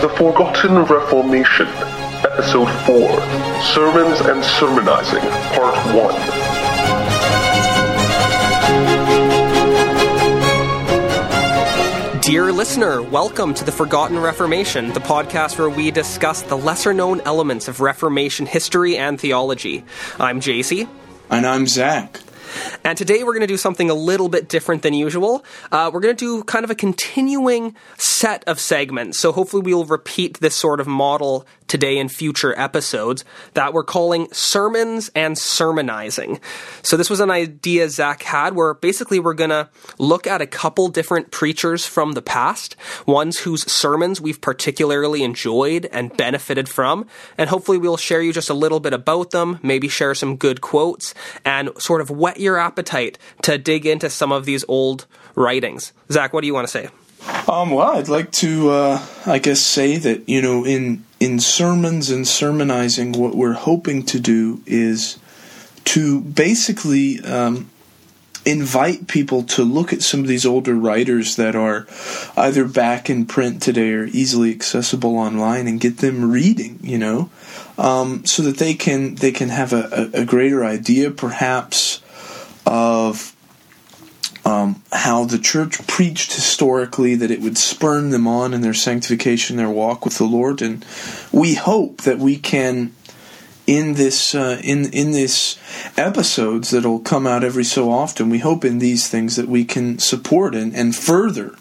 The Forgotten Reformation, Episode 4, Sermons and Sermonizing, Part 1. Dear listener, welcome to The Forgotten Reformation, the podcast where we discuss the lesser-known elements of Reformation history and theology. I'm J.C. And I'm Zach. And today we're going to do something a little bit different than usual. We're going to do kind of a continuing set of segments, so hopefully we'll repeat this sort of model today in future episodes that we're calling Sermons and Sermonizing. So this was an idea Zach had where basically we're going to look at a couple different preachers from the past, ones whose sermons we've particularly enjoyed and benefited from, and hopefully we'll share you just a little bit about them, maybe share some good quotes, and sort of whet your appetite to dig into some of these old writings. Zach, what do you want to say? Well, I'd like to, say that, in sermons and sermonizing, what we're hoping to do is to basically invite people to look at some of these older writers that are either back in print today or easily accessible online and get them reading, so that they can have a greater idea, perhaps, of how the church preached historically, that it would spurn them on in their sanctification, their walk with the Lord. And we hope that we can, in this episodes that'll come out every so often, we hope in these things that we can support and further,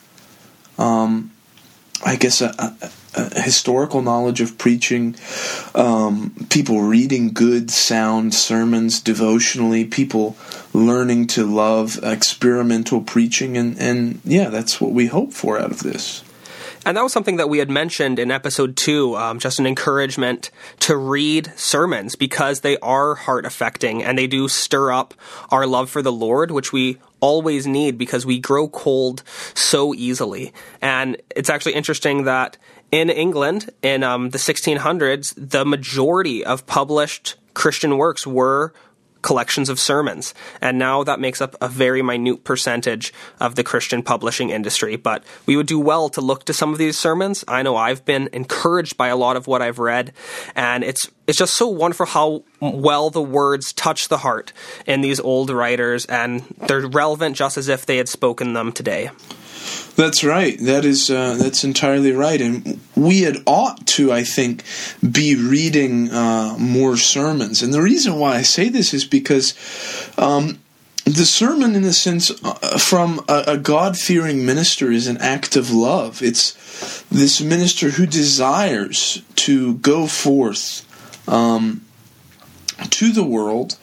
a historical knowledge of preaching, people reading good, sound sermons devotionally, people learning to love experimental preaching, and that's what we hope for out of this. And that was something that we had mentioned in episode 2, just an encouragement to read sermons because they are heart-affecting and they do stir up our love for the Lord, which we always need because we grow cold so easily. And it's actually interesting that in England, in the 1600s, the majority of published Christian works were collections of sermons, and now that makes up a very minute percentage of the Christian publishing industry, but we would do well to look to some of these sermons. I know I've been encouraged by a lot of what I've read, and it's just so wonderful how well the words touch the heart in these old writers, and they're relevant just as if they had spoken them today. That's right. That's entirely right. And we ought to, I think, be reading more sermons. And the reason why I say this is because the sermon, in a sense, from a God-fearing minister is an act of love. It's this minister who desires to go forth to the world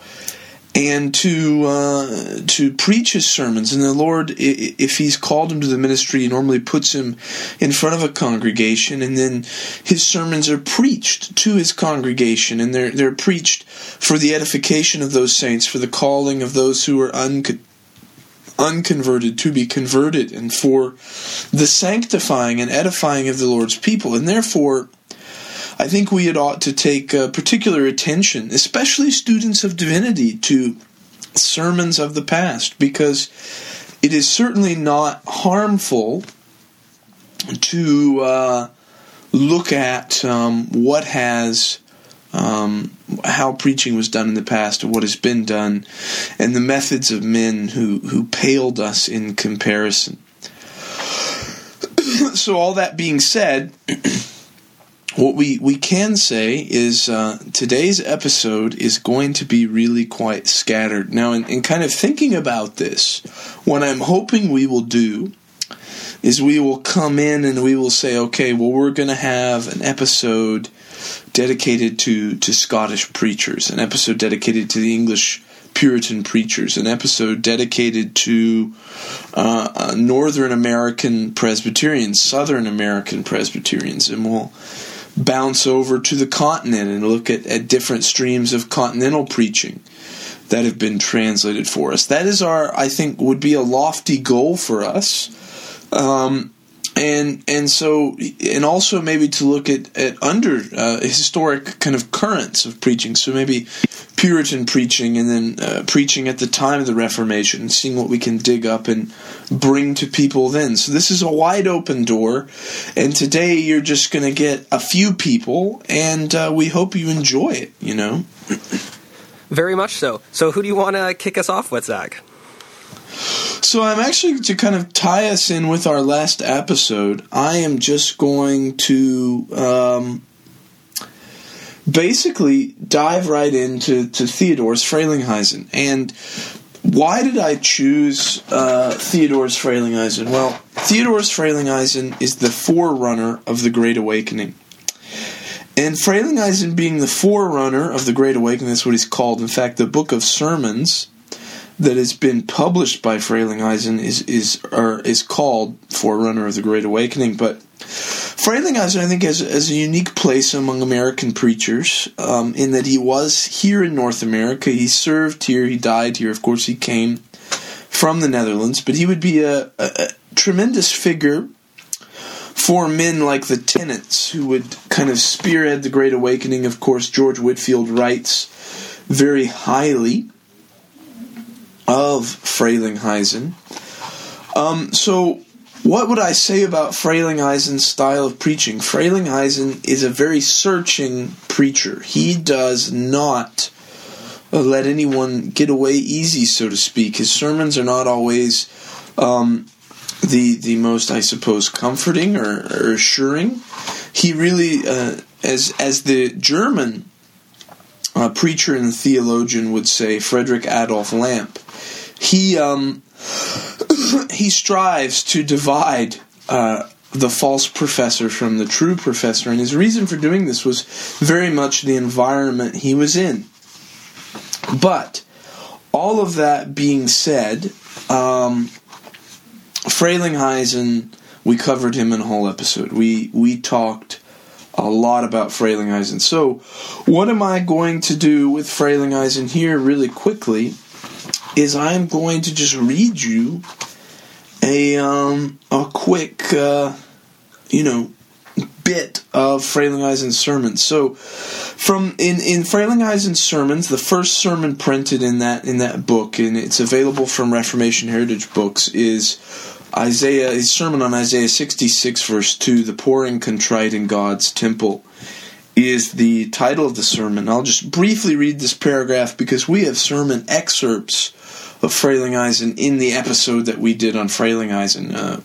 and to preach his sermons. And the Lord, if he's called him to the ministry, he normally puts him in front of a congregation, and then his sermons are preached to his congregation, and they're preached for the edification of those saints, for the calling of those who are unconverted to be converted, and for the sanctifying and edifying of the Lord's people. And therefore, I think we ought to take particular attention, especially students of divinity, to sermons of the past, because it is certainly not harmful to look at how preaching was done in the past and what has been done, and the methods of men who paled us in comparison. So all that being said, what we can say is today's episode is going to be really quite scattered. Now, in kind of thinking about this, what I'm hoping we will do is we will come in and we will say, okay, well, we're going to have an episode dedicated to Scottish preachers, an episode dedicated to the English Puritan preachers, an episode dedicated to Northern American Presbyterians, Southern American Presbyterians, and we'll bounce over to the continent and look at different streams of continental preaching that have been translated for us. That is our, I think, would be a lofty goal for us, And also maybe to look at historic kind of currents of preaching. So maybe Puritan preaching and then preaching at the time of the Reformation and seeing what we can dig up and bring to people then. So this is a wide open door, and today you're just going to get a few people, and we hope you enjoy it, you know. Very much so. So who do you want to kick us off with, Zach? So I'm actually, to kind of tie us in with our last episode, I am just going to basically dive right into Theodorus Frelinghuysen. And why did I choose Theodorus Frelinghuysen? Well, Theodorus Frelinghuysen is the forerunner of the Great Awakening. And Frelinghuysen being the forerunner of the Great Awakening, that's what he's called. In fact, the Book of Sermons that has been published by Frelinghuysen is called Forerunner of the Great Awakening. But Frelinghuysen, I think, has a unique place among American preachers in that he was here in North America. He served here. He died here. Of course, he came from the Netherlands. But he would be a tremendous figure for men like the Tennants, who would kind of spearhead the Great Awakening. Of course, George Whitefield writes very highly of Frelinghuysen. So what would I say about Frelinghuysen's style of preaching? Frelinghuysen is a very searching preacher. He does not let anyone get away easy, so to speak. His sermons are not always the most, I suppose, comforting or assuring. He really, as the German preacher and theologian would say, Frederick Adolf Lamp, he strives to divide the false professor from the true professor, and his reason for doing this was very much the environment he was in. But all of that being said, Frelinghuysen, we covered him in a whole episode. We talked a lot about Frelinghuysen. So what am I going to do with Frelinghuysen here really quickly is I'm going to just read you a quick, bit of Frelinghuysen's sermons. So from in Frelinghuysen's sermons, the first sermon printed in that book, and it's available from Reformation Heritage Books, is Isaiah, his sermon on Isaiah 66, verse 2, the poor and contrite in God's temple, is the title of the sermon. I'll just briefly read this paragraph because we have sermon excerpts of Frelinghuysen in the episode that we did on Frelinghuysen.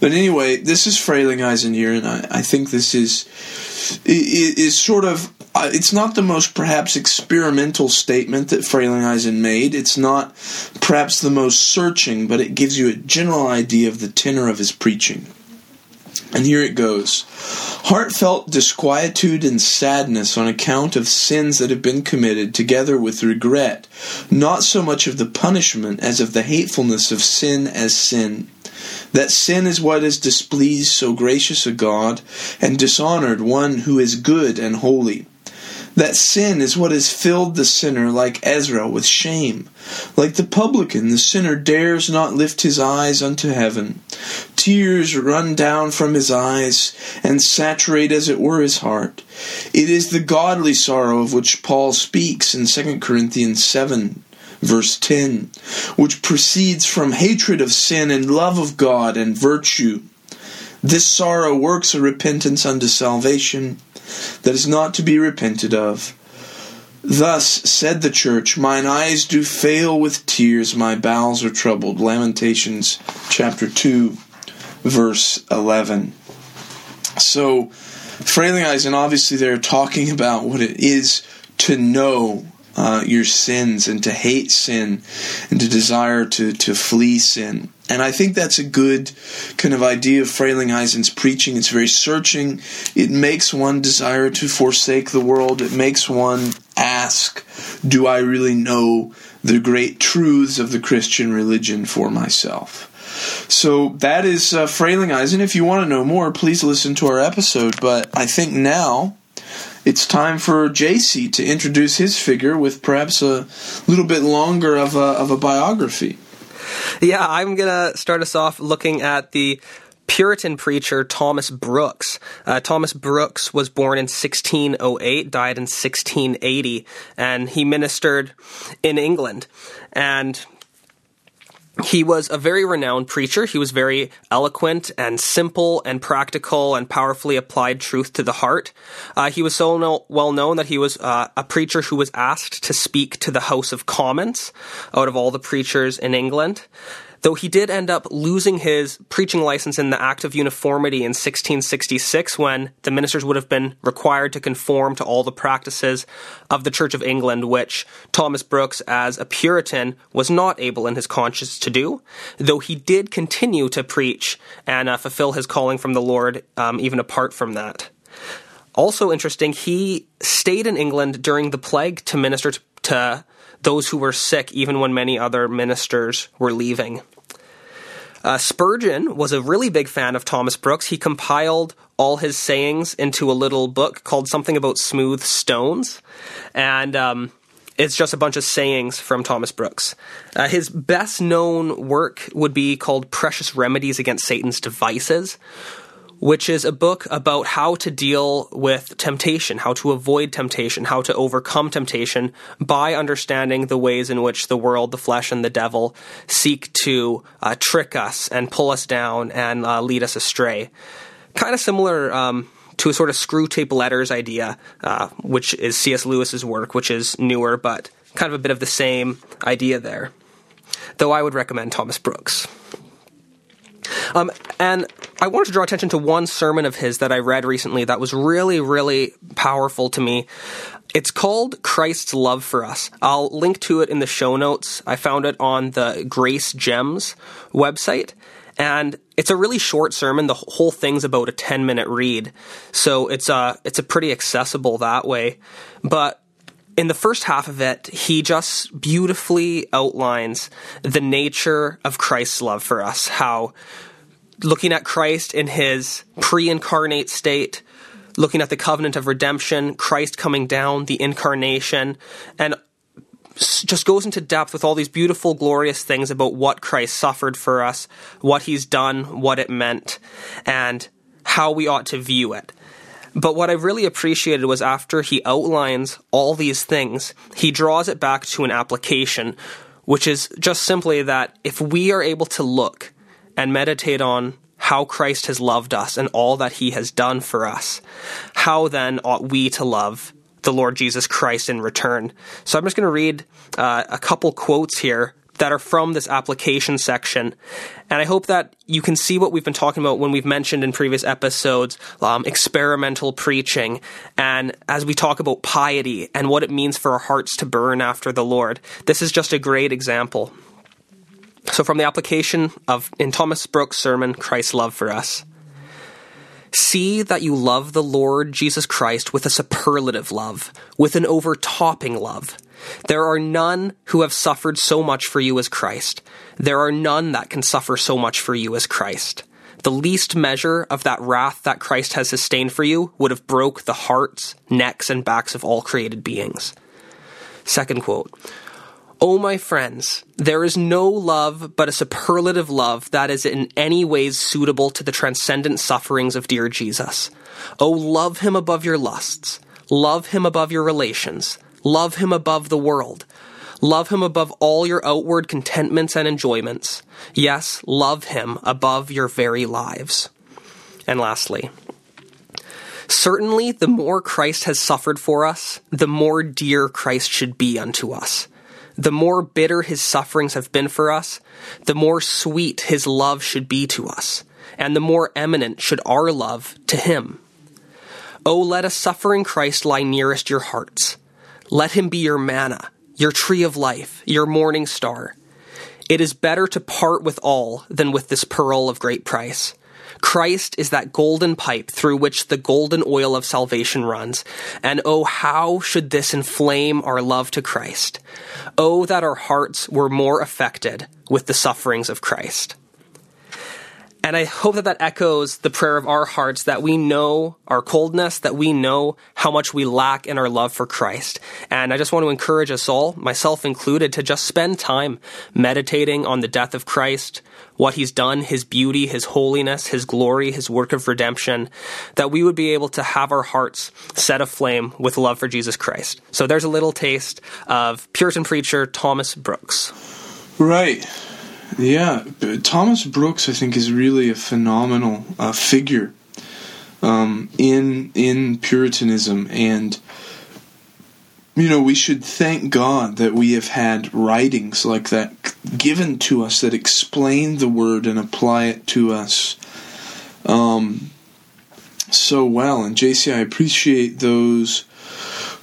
But anyway, this is Frelinghuysen here, and I think this is sort of, it's not the most perhaps experimental statement that Frelinghuysen made. It's not perhaps the most searching, but it gives you a general idea of the tenor of his preaching. And here it goes. Heartfelt disquietude and sadness on account of sins that have been committed, together with regret, not so much of the punishment as of the hatefulness of sin as sin. That sin is what has displeased so gracious a God, and dishonored one who is good and holy. That sin is what has filled the sinner, like Ezra, with shame. Like the publican, the sinner dares not lift his eyes unto heaven. Tears run down from his eyes, and saturate as it were his heart. It is the godly sorrow of which Paul speaks in 2 Corinthians 7, verse 10, which proceeds from hatred of sin and love of God and virtue. This sorrow works a repentance unto salvation that is not to be repented of. Thus said the church, mine eyes do fail with tears, my bowels are troubled. Lamentations chapter 2, verse 11. So, Frelinghuysen, obviously they're talking about what it is to know your sins and to hate sin and to desire to flee sin. And I think that's a good kind of idea of Frelinghuysen's preaching. It's very searching. It makes one desire to forsake the world. It makes one ask, do I really know the great truths of the Christian religion for myself? So that is Frelinghuysen. If you want to know more, please listen to our episode. But I think now it's time for J.C. to introduce his figure with perhaps a little bit longer of a biography. Yeah, I'm going to start us off looking at the Puritan preacher Thomas Brooks. Thomas Brooks was born in 1608, died in 1680, and he ministered in England. And he was a very renowned preacher. He was very eloquent and simple and practical and powerfully applied truth to the heart. He was so well known that he was a preacher who was asked to speak to the House of Commons out of all the preachers in England. Though he did end up losing his preaching license in the Act of Uniformity in 1666, when the ministers would have been required to conform to all the practices of the Church of England, which Thomas Brooks, as a Puritan, was not able in his conscience to do, though he did continue to preach and fulfill his calling from the Lord even apart from that. Also interesting, he stayed in England during the plague to minister to those who were sick, even when many other ministers were leaving. Spurgeon was a really big fan of Thomas Brooks. He compiled all his sayings into a little book called Something About Smooth Stones, and it's just a bunch of sayings from Thomas Brooks. His best-known work would be called Precious Remedies Against Satan's Devices, which is a book about how to deal with temptation, how to avoid temptation, how to overcome temptation by understanding the ways in which the world, the flesh, and the devil seek to trick us and pull us down and lead us astray. Kind of similar to a sort of screw tape letters idea, which is C.S. Lewis's work, which is newer, but kind of a bit of the same idea there. Though I would recommend Thomas Brooks. And I wanted to draw attention to one sermon of his that I read recently that was really, really powerful to me. It's called Christ's Love for Us. I'll link to it in the show notes. I found it on the Grace Gems website, and it's a really short sermon. The whole thing's about a 10-minute read, so it's a pretty accessible that way. But in the first half of it, he just beautifully outlines the nature of Christ's love for us, how looking at Christ in his pre-incarnate state, looking at the covenant of redemption, Christ coming down, the incarnation, and just goes into depth with all these beautiful, glorious things about what Christ suffered for us, what he's done, what it meant, and how we ought to view it. But what I really appreciated was after he outlines all these things, he draws it back to an application, which is just simply that if we are able to look and meditate on how Christ has loved us and all that he has done for us, how then ought we to love the Lord Jesus Christ in return? So I'm just going to read a couple quotes here that are from this application section. And I hope that you can see what we've been talking about when we've mentioned in previous episodes, experimental preaching, and as we talk about piety and what it means for our hearts to burn after the Lord. This is just a great example. So from the application in Thomas Brooks' sermon, Christ's Love for Us. See that you love the Lord Jesus Christ with a superlative love, with an overtopping love. There are none who have suffered so much for you as Christ. There are none that can suffer so much for you as Christ. The least measure of that wrath that Christ has sustained for you would have broke the hearts, necks, and backs of all created beings. Second quote. Oh, my friends, there is no love but a superlative love that is in any ways suitable to the transcendent sufferings of dear Jesus. Oh, love him above your lusts. Love him above your relations. Love him above the world. Love him above all your outward contentments and enjoyments. Yes, love him above your very lives. And lastly, certainly the more Christ has suffered for us, the more dear Christ should be unto us. The more bitter his sufferings have been for us, the more sweet his love should be to us, and the more eminent should our love to him. Oh, let a suffering Christ lie nearest your hearts. Let him be your manna, your tree of life, your morning star. It is better to part with all than with this pearl of great price. Christ is that golden pipe through which the golden oil of salvation runs, and oh, how should this inflame our love to Christ? Oh, that our hearts were more affected with the sufferings of Christ. And I hope that that echoes the prayer of our hearts, that we know our coldness, that we know how much we lack in our love for Christ. And I just want to encourage us all, myself included, to just spend time meditating on the death of Christ, what he's done, his beauty, his holiness, his glory, his work of redemption, that we would be able to have our hearts set aflame with love for Jesus Christ. So there's a little taste of Puritan preacher Thomas Brooks. Right. Yeah, Thomas Brooks, I think, is really a phenomenal figure in Puritanism, and you know, we should thank God that we have had writings like that given to us that explain the Word and apply it to us so well. And J.C., I appreciate those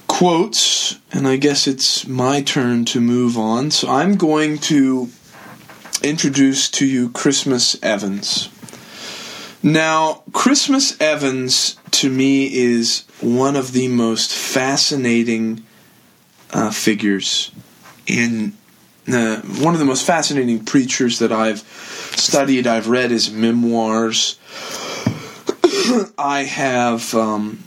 quotes, and I guess it's my turn to move on. So I'm going to introduce to you Christmas Evans. Now, Christmas Evans, to me, is one of the most fascinating figures in one of the most fascinating preachers that I've studied. I've read his memoirs. I have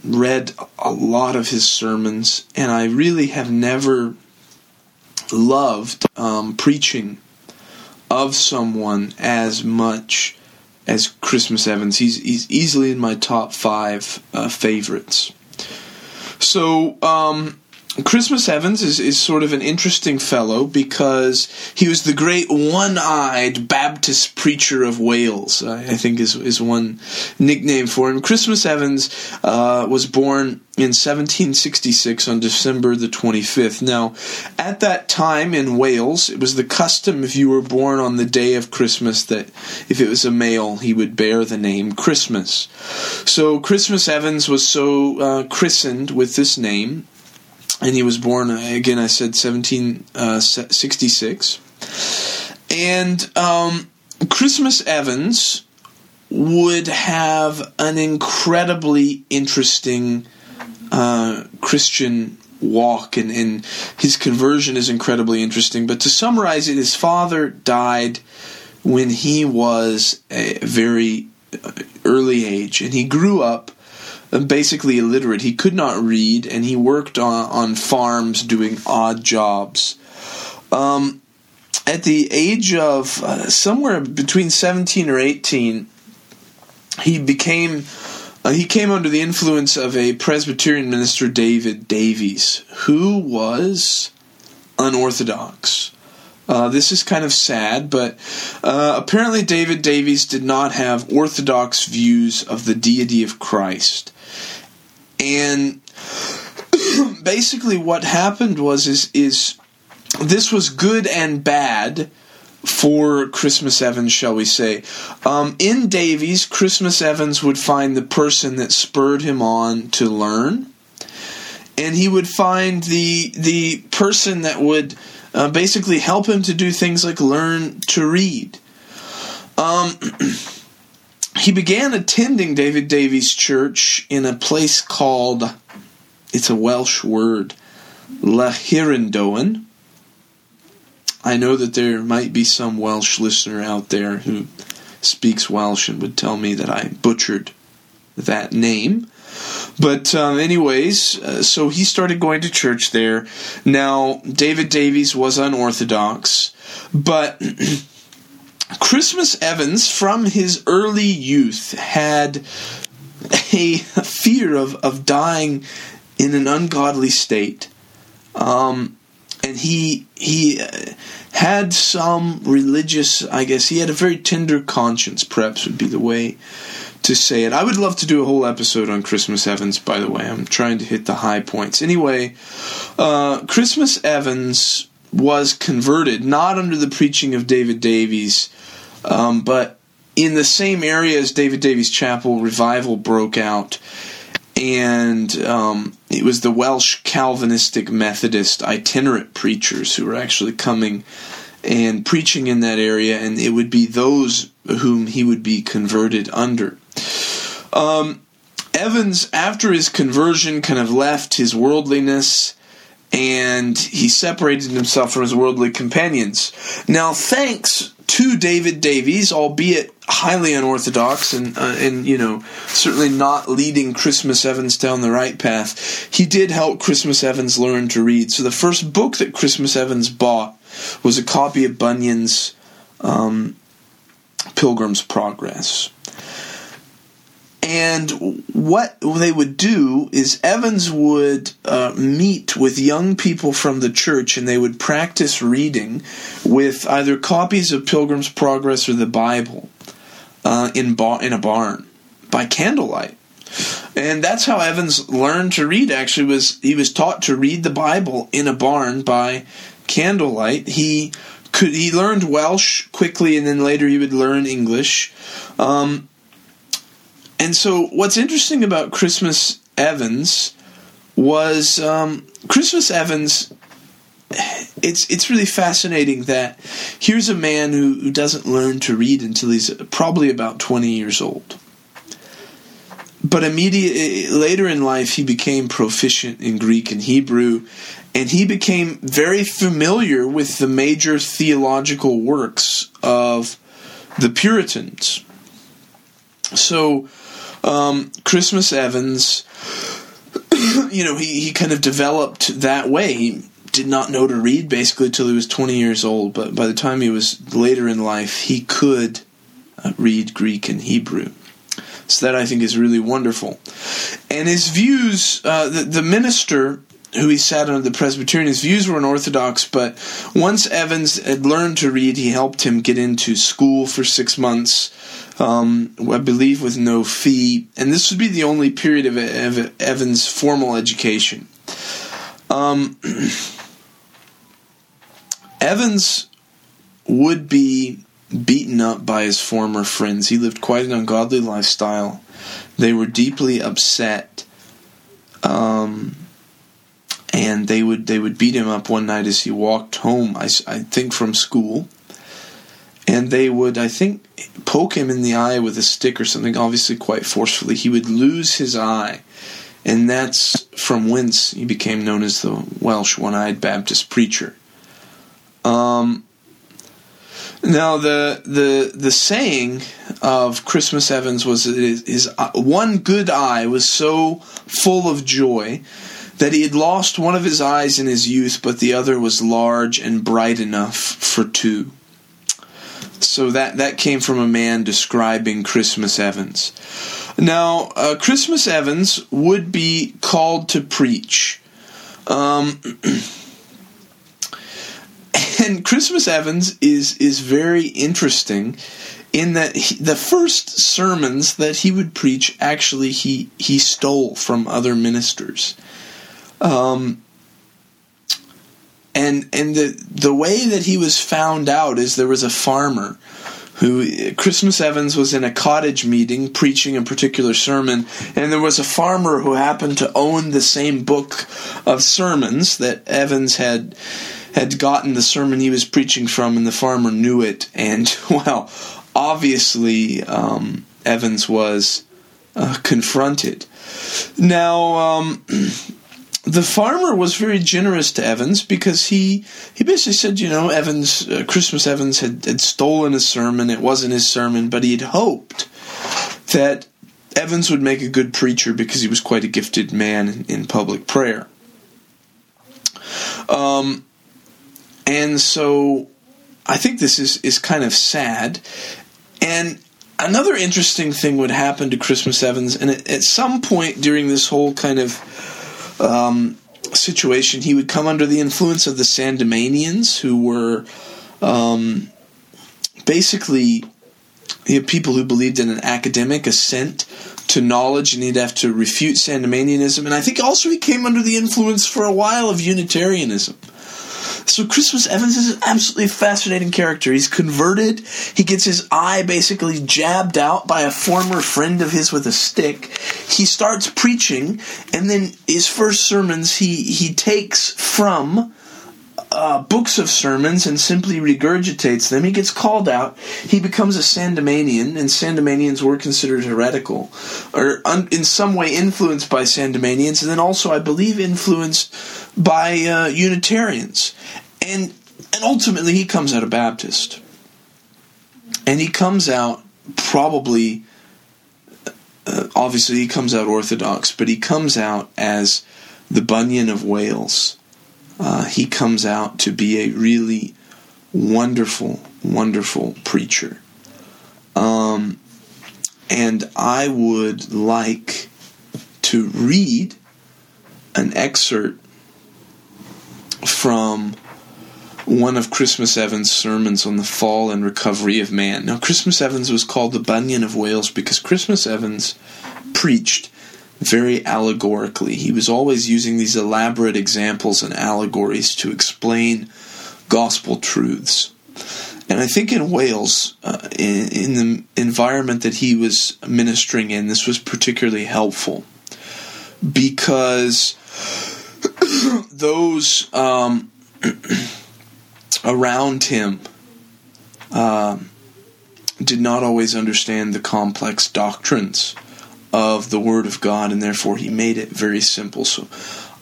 read a lot of his sermons, and I really have never loved preaching of someone as much as Christmas Evans. He's easily in my top five favorites. So Christmas Evans is sort of an interesting fellow because he was the great one-eyed Baptist preacher of Wales, I think is one nickname for him. Christmas Evans was born in 1766 on December the 25th. Now, at that time in Wales, it was the custom if you were born on the day of Christmas that if it was a male, he would bear the name Christmas. So Christmas Evans was christened with this name, and he was born, again, I said 1766. And Christmas Evans would have an incredibly interesting Christian walk, and his conversion is incredibly interesting. But to summarize it, his father died when he was a very early age, and he grew up basically illiterate. He could not read, and he worked on farms doing odd jobs. At the age of somewhere between 17 or 18, he came under the influence of a Presbyterian minister, David Davies, who was unorthodox. This is kind of sad, but apparently David Davies did not have orthodox views of the deity of Christ. And basically what happened was is this was good and bad for Christmas Evans, shall we say. In Davies, Christmas Evans would find the person that spurred him on to learn, and he would find the person that would basically help him to do things like learn to read. He began attending David Davies' church in a place called, it's a Welsh word, Llanghyrendoan. I know that there might be some Welsh listener out there who speaks Welsh and would tell me that I butchered that name. But so he started going to church there. Now, David Davies was unorthodox, but Christmas Evans, from his early youth, had a fear of dying in an ungodly state. And he had some religious, I guess, he had a very tender conscience, perhaps would be the way to say it. I would love to do a whole episode on Christmas Evans, by the way. I'm trying to hit the high points. Anyway, Christmas Evans was converted, not under the preaching of David Davies, but in the same area as David Davies Chapel, revival broke out. And it was the Welsh Calvinistic Methodist itinerant preachers who were actually coming and preaching in that area, and it would be those whom he would be converted under. Evans, after his conversion, kind of left his worldliness, and he separated himself from his worldly companions. Now, thanks to David Davies, albeit highly unorthodox and you know, certainly not leading Christmas Evans down the right path, he did help Christmas Evans learn to read. So the first book that Christmas Evans bought was a copy of Bunyan's Pilgrim's Progress. And what they would do is Evans would meet with young people from the church, and they would practice reading with either copies of Pilgrim's Progress or the Bible in a barn by candlelight. And that's how Evans learned to read, actually, he was taught to read the Bible in a barn by candlelight. He learned Welsh quickly, and then later he would learn English. And so what's interesting about Christmas Evans was Christmas Evans, it's really fascinating that here's a man who doesn't learn to read until he's probably about 20 years old. But immediately later in life, he became proficient in Greek and Hebrew, and he became very familiar with the major theological works of the Puritans. So Christmas Evans, you know, he kind of developed that way. He did not know to read basically till he was 20 years old, but by the time he was later in life, he could read Greek and Hebrew. So that, I think, is really wonderful. And his views, the minister who he sat under, the Presbyterian, his views were unorthodox, but once Evans had learned to read, he helped him get into school for 6 months, I believe with no fee, and this would be the only period of Evans' formal education. Evans would be beaten up by his former friends. He lived quite an ungodly lifestyle. They were deeply upset, and they would beat him up one night as he walked home, I think, from school. And they would, I think, poke him in the eye with a stick or something, obviously quite forcefully. He would lose his eye. And that's from whence he became known as the Welsh One-Eyed Baptist Preacher. Now, the saying of Christmas Evans was that his one good eye was so full of joy that he had lost one of his eyes in his youth, but the other was large and bright enough for two. So that came from a man describing Christmas Evans. Now, Christmas Evans would be called to preach. And Christmas Evans is very interesting in that the first sermons that he would preach, actually, he stole from other ministers. And the way that he was found out is there was a farmer who, Christmas Evans was in a cottage meeting preaching a particular sermon, and there was a farmer who happened to own the same book of sermons that Evans had gotten the sermon he was preaching from, and the farmer knew it. And, well, obviously Evans was confronted. Now, the farmer was very generous to Evans because he basically said, you know, Evans, Christmas Evans had stolen his sermon. It wasn't his sermon, but he had hoped that Evans would make a good preacher because he was quite a gifted man in public prayer. And so I think this is kind of sad. And another interesting thing would happen to Christmas Evans, and at some point during this whole kind of situation, he would come under the influence of the Sandemanians, who were basically, you know, people who believed in an academic ascent to knowledge, and he'd have to refute Sandemanianism. And I think also he came under the influence for a while of Unitarianism. So Christmas Evans is an absolutely fascinating character. He's converted. He gets his eye basically jabbed out by a former friend of his with a stick. He starts preaching, and then his first sermons he takes from books of sermons and simply regurgitates them. He gets called out. He becomes a Sandemanian, and Sandemanians were considered heretical, or in some way influenced by Sandemanians, and then also, I believe, influenced by Unitarians. And ultimately, he comes out a Baptist. And he comes out probably, obviously he comes out Orthodox, but he comes out as the Bunyan of Wales. He comes out to be a really wonderful, wonderful preacher. And I would like to read an excerpt from one of Christmas Evans' sermons on the fall and recovery of man. Now, Christmas Evans was called the Bunyan of Wales because Christmas Evans preached very allegorically. He was always using these elaborate examples and allegories to explain gospel truths. And I think in Wales, in the environment that he was ministering in, this was particularly helpful because those around him did not always understand the complex doctrines of the Word of God, and therefore he made it very simple. So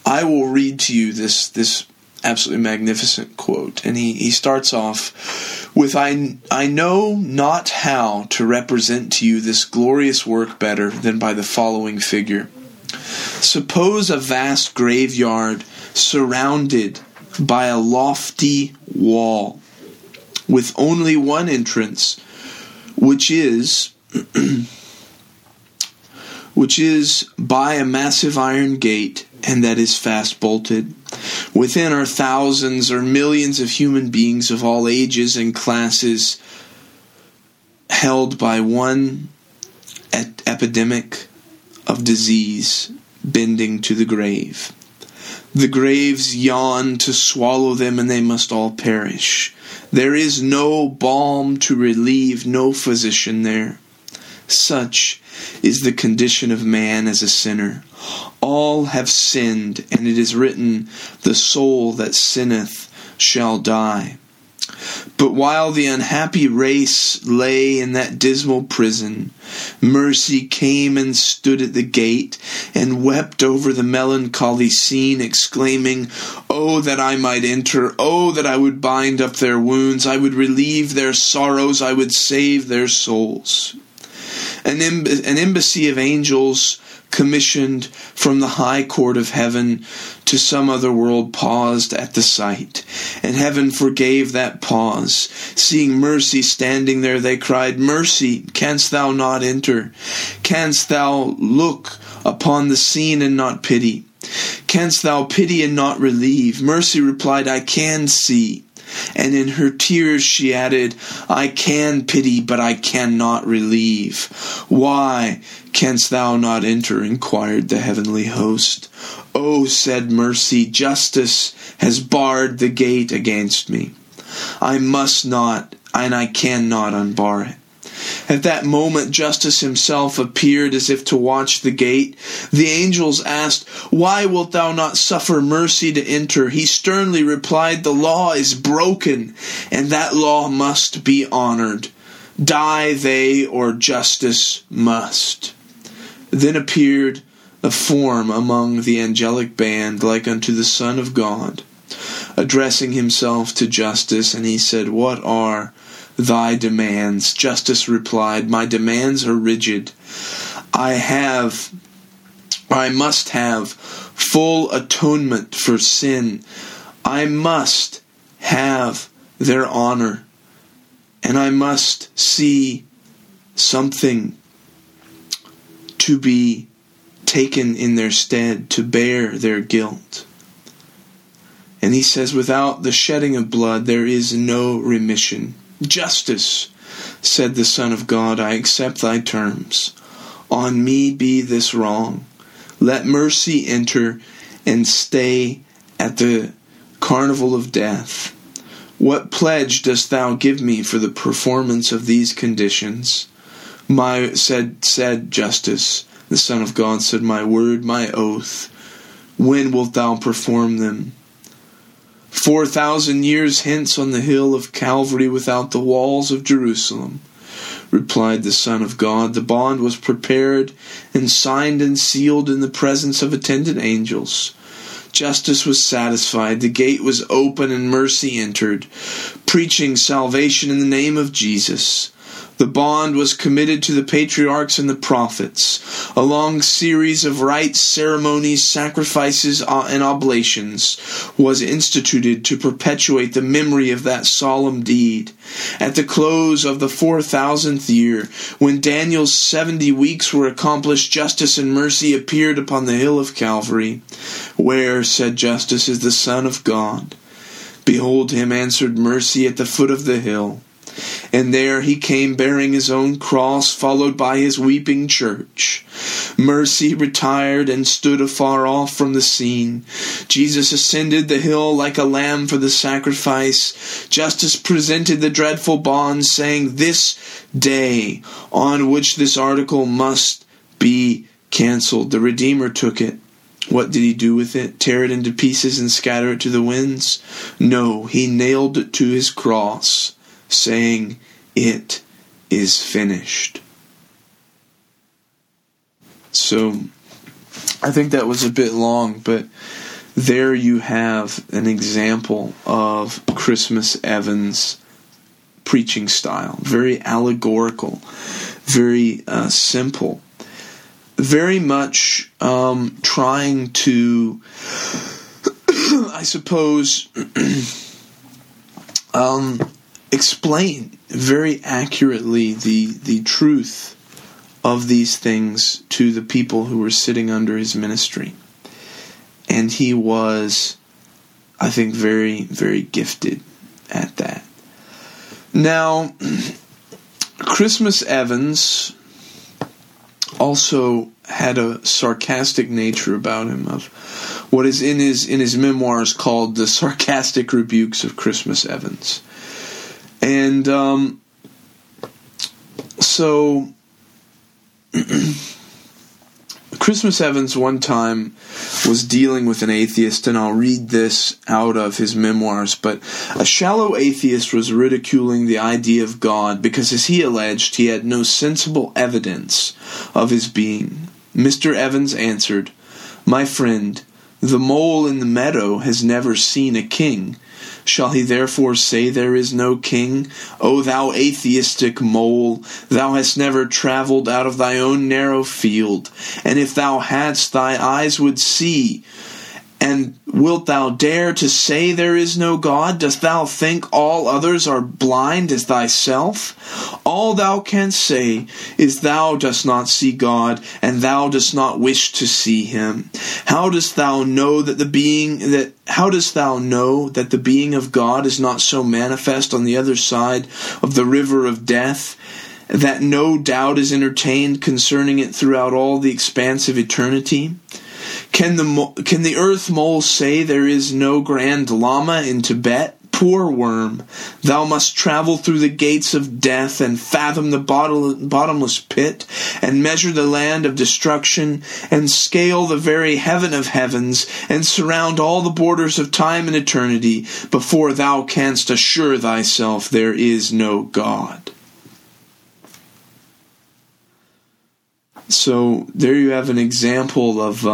I will read to you this absolutely magnificent quote. And he starts off with, I know not how to represent to you this glorious work better than by the following figure. Suppose a vast graveyard surrounded by a lofty wall with only one entrance, which is by a massive iron gate, and that is fast bolted. Within are thousands or millions of human beings of all ages and classes, held by one epidemic of disease, bending to the grave. The graves yawn to swallow them, and they must all perish. There is no balm to relieve, no physician there. Such is the condition of man as a sinner. All have sinned, and it is written, the soul that sinneth shall die. But while the unhappy race lay in that dismal prison, mercy came and stood at the gate and wept over the melancholy scene, exclaiming, "Oh, that I might enter! Oh, that I would bind up their wounds! I would relieve their sorrows! I would save their souls!" An embassy of angels commissioned from the high court of heaven to some other world paused at the sight, and heaven forgave that pause. Seeing mercy standing there, they cried, "Mercy, canst thou not enter? Canst thou look upon the scene and not pity? Canst thou pity and not relieve?" Mercy replied, "I can see." And in her tears she added, "I can pity, but I cannot relieve." "Why canst thou not enter?" inquired the heavenly host. "Oh," said Mercy, "justice has barred the gate against me. I must not, and I cannot unbar it." At that moment, Justice himself appeared as if to watch the gate. The angels asked, "Why wilt thou not suffer mercy to enter?" He sternly replied, "The law is broken, and that law must be honored. Die they, or justice must." Then appeared a form among the angelic band, like unto the Son of God, addressing himself to Justice, and he said, "What are thy demands?" Justice replied, "My demands are rigid. I must have full atonement for sin. I must have their honor, and I must see something to be taken in their stead to bear their guilt." And he says, "Without the shedding of blood, there is no remission." "Justice," said the Son of God, "I accept thy terms. On me be this wrong. Let mercy enter and stay at the carnival of death. What pledge dost thou give me for the performance of these conditions?" Said Justice, the Son of God said, "My word, my oath. When wilt thou perform them?" 4,000 years hence on the hill of Calvary without the walls of Jerusalem, replied the Son of God. The bond was prepared and signed and sealed in the presence of attendant angels. Justice was satisfied. The gate was open and mercy entered, preaching salvation in the name of Jesus. The bond was committed to the patriarchs and the prophets. A long series of rites, ceremonies, sacrifices, and oblations was instituted to perpetuate the memory of that solemn deed. At the close of the 4,000th year, when Daniel's 70 weeks were accomplished, justice and mercy appeared upon the hill of Calvary. "Where," said justice, "is the Son of God?" "Behold him," answered mercy, "at the foot of the hill." And there he came bearing his own cross, followed by his weeping church. Mercy retired and stood afar off from the scene. Jesus ascended the hill like a lamb for the sacrifice. Justice presented the dreadful bond, saying, "This day on which this article must be cancelled." The Redeemer took it. What did he do with it? Tear it into pieces and scatter it to the winds? No, he nailed it to his cross, saying, "It is finished." So, I think that was a bit long, but there you have an example of Christmas Evans' preaching style. Very allegorical, very simple, very much trying to, I suppose, explain very accurately the truth of these things to the people who were sitting under his ministry. And he was, I think, very, very gifted at that. Now, Christmas Evans also had a sarcastic nature about him, of what is in his memoirs called the sarcastic rebukes of Christmas Evans. And so Christmas Evans one time was dealing with an atheist, and I'll read this out of his memoirs, but a shallow atheist was ridiculing the idea of God because, as he alleged, he had no sensible evidence of his being. Mr. Evans answered, "My friend, the mole in the meadow has never seen a king. Shall he therefore say there is no king? O thou atheistic mole, thou hast never travelled out of thy own narrow field, and if thou hadst, thy eyes would see. And wilt thou dare to say there is no God? Dost thou think all others are blind as thyself? All thou canst say is thou dost not see God, and thou dost not wish to see him. How dost thou know that the being of God is not so manifest on the other side of the river of death, that no doubt is entertained concerning it throughout all the expanse of eternity? Can the earth mole say there is no grand lama in Tibet? Poor worm, thou must travel through the gates of death and fathom the bottomless pit and measure the land of destruction and scale the very heaven of heavens and surround all the borders of time and eternity before thou canst assure thyself there is no God." So there you have an example of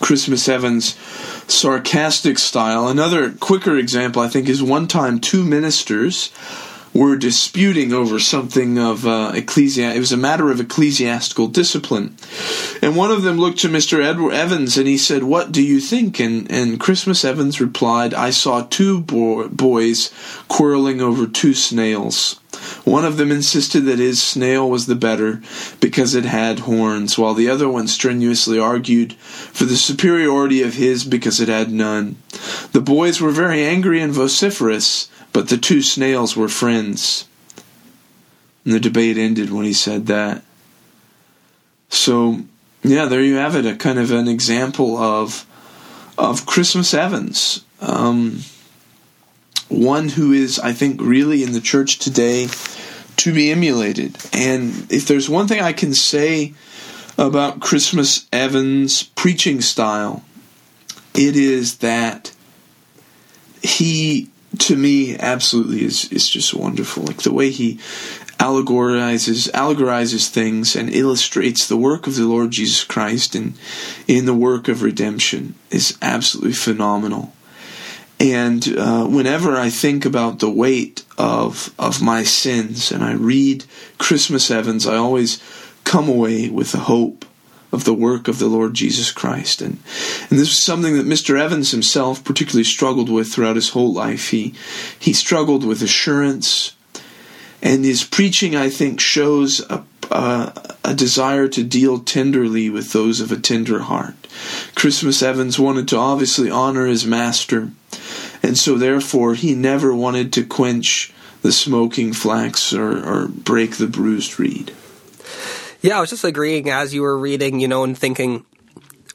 Christmas Evans' sarcastic style. Another quicker example, I think, is one time two ministers were disputing over something of It was a matter of ecclesiastical discipline. And one of them looked to Mr. Evans and he said, "What do you think?" And Christmas Evans replied, "I saw two boys quarreling over two snails. One of them insisted that his snail was the better because it had horns, while the other one strenuously argued for the superiority of his because it had none. The boys were very angry and vociferous, but the two snails were friends." And the debate ended when he said that. So, yeah, there you have it, a kind of an example of Christmas Evans. One who is, I think, really in the church today to be emulated. And if there's one thing I can say about Christmas Evans' preaching style, it is that he, to me, absolutely is just wonderful. Like the way he allegorizes things and illustrates the work of the Lord Jesus Christ and in the work of redemption is absolutely phenomenal. And whenever I think about the weight of my sins and I read Christmas Evans, I always come away with the hope of the work of the Lord Jesus Christ. And this was something that Mr. Evans himself particularly struggled with throughout his whole life. He struggled with assurance, and his preaching, I think, shows a desire to deal tenderly with those of a tender heart. Christmas Evans wanted to obviously honor his master, and so therefore he never wanted to quench the smoking flax or break the bruised reed. Yeah, I was just agreeing as you were reading, and thinking,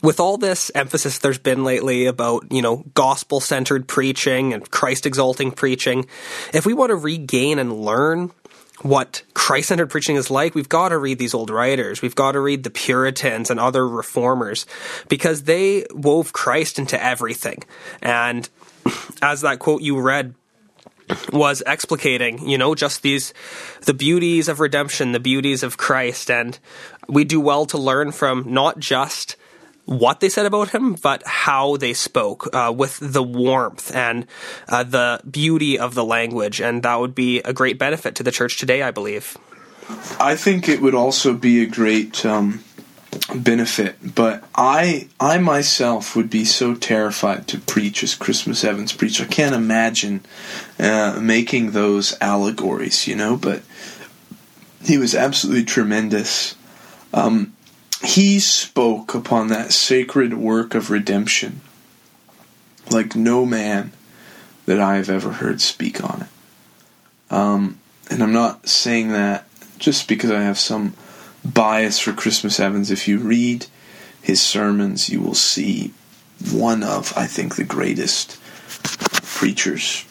with all this emphasis there's been lately about, gospel-centered preaching and Christ-exalting preaching, if we want to regain and learn what Christ-centered preaching is like, we've got to read these old writers. We've got to read the Puritans and other reformers, because they wove Christ into everything. And as that quote you read was explicating, just the beauties of redemption, the beauties of Christ, and we do well to learn from not just what they said about him, but how they spoke with the warmth and the beauty of the language, and that would be a great benefit to the church today, I believe. I think it would also be a great benefit, but I myself would be so terrified to preach as Christmas Evans preached. I can't imagine making those allegories, but he was absolutely tremendous. He spoke upon that sacred work of redemption like no man that I have ever heard speak on it. And I'm not saying that just because I have some bias for Christmas Evans. If you read his sermons, you will see one of, I think, the greatest preachers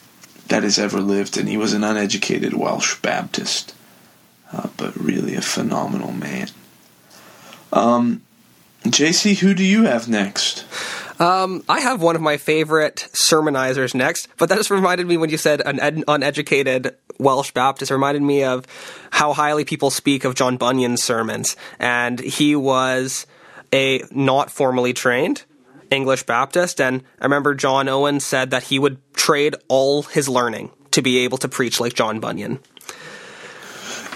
that has ever lived. And he was an uneducated Welsh Baptist, but really a phenomenal man. J.C., who do you have next? I have one of my favorite sermonizers next, but that just reminded me when you said an uneducated Welsh Baptist, reminded me of how highly people speak of John Bunyan's sermons. And he was a not formally trained English Baptist, and I remember John Owen said that he would trade all his learning to be able to preach like John Bunyan.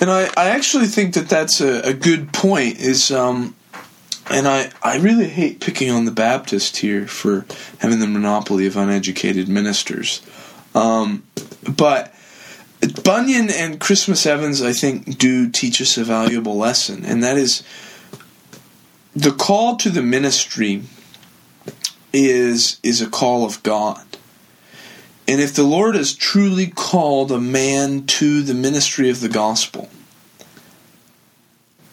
And I actually think that that's a good point, and I really hate picking on the Baptist here for having the monopoly of uneducated ministers. But Bunyan and Christmas Evans, I think, do teach us a valuable lesson, and that is the call to the ministry is a call of God. And if the Lord has truly called a man to the ministry of the gospel,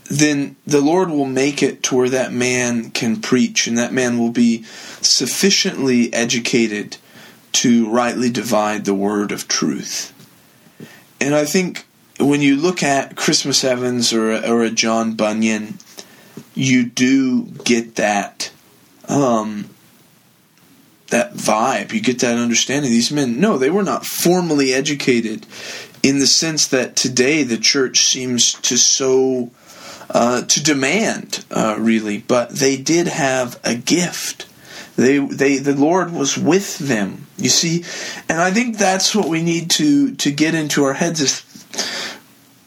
then the Lord will make it to where that man can preach, and that man will be sufficiently educated to rightly divide the word of truth. And I think when you look at Christmas Evans or a John Bunyan, you do get that vibe, you get that understanding. These men, no, they were not formally educated in the sense that today the church seems to to demand, really, but they did have a gift. The Lord was with them, you see, and I think that's what we need to get into our heads is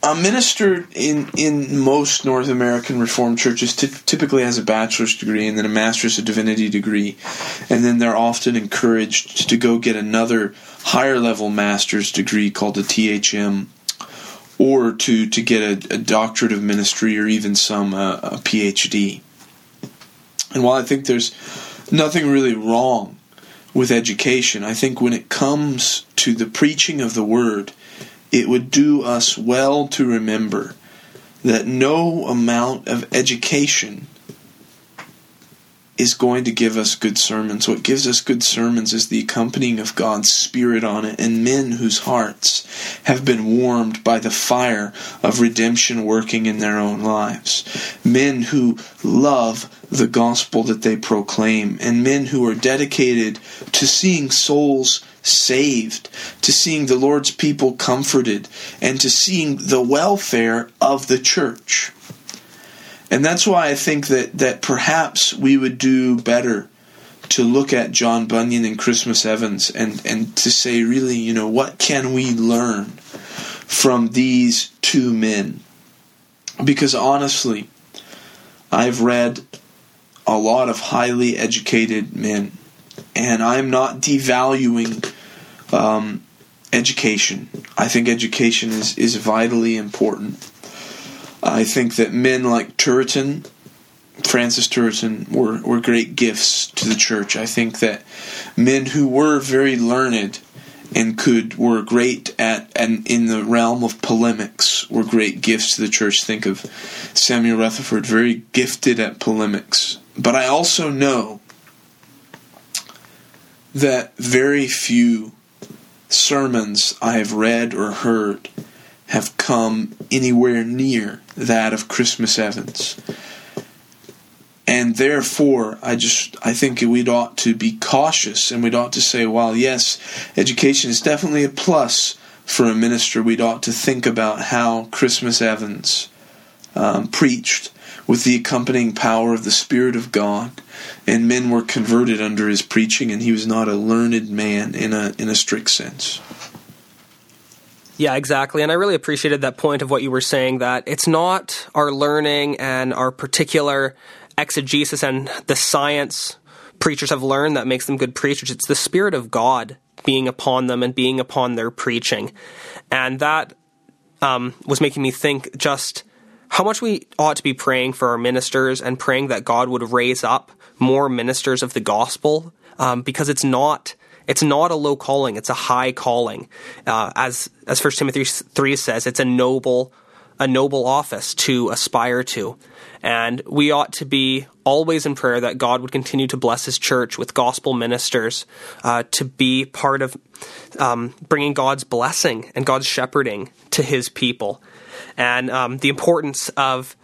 a minister in most North American Reformed churches typically has a bachelor's degree and then a master's of divinity degree, and then they're often encouraged to go get another higher level master's degree called a THM, or to get a doctorate of ministry, or even some a PhD. And while I think there's nothing really wrong with education, I think when it comes to the preaching of the word, it would do us well to remember that no amount of education is going to give us good sermons. What gives us good sermons is the accompanying of God's Spirit on it, and men whose hearts have been warmed by the fire of redemption working in their own lives. Men who love the gospel that they proclaim, and men who are dedicated to seeing souls saved, to seeing the Lord's people comforted, and to seeing the welfare of the church. And that's why I think that perhaps we would do better to look at John Bunyan and Christmas Evans and to say, really, you know, what can we learn from these two men? Because honestly, I've read a lot of highly educated men, and I'm not devaluing education. I think education is vitally important. I think that men like Turretin, Francis Turretin, were great gifts to the church. I think that men who were very learned and were great at, and in the realm of polemics, were great gifts to the church. Think of Samuel Rutherford, very gifted at polemics. But I also know that very few sermons I have read or heard have come anywhere near that of Christmas Evans. And therefore, I think we'd ought to be cautious, and we'd ought to say, while yes, education is definitely a plus for a minister, we'd ought to think about how Christmas Evans preached with the accompanying power of the Spirit of God, and men were converted under his preaching, and he was not a learned man in a strict sense. Yeah, exactly. And I really appreciated that point of what you were saying, that it's not our learning and our particular exegesis and the science preachers have learned that makes them good preachers. It's the Spirit of God being upon them and being upon their preaching. And that was making me think just how much we ought to be praying for our ministers and praying that God would raise up more ministers of the gospel, because it's not a low calling, it's a high calling. As 1 Timothy 3 says, it's a noble office to aspire to. And we ought to be always in prayer that God would continue to bless his church with gospel ministers to be part of bringing God's blessing and God's shepherding to his people. And the importance of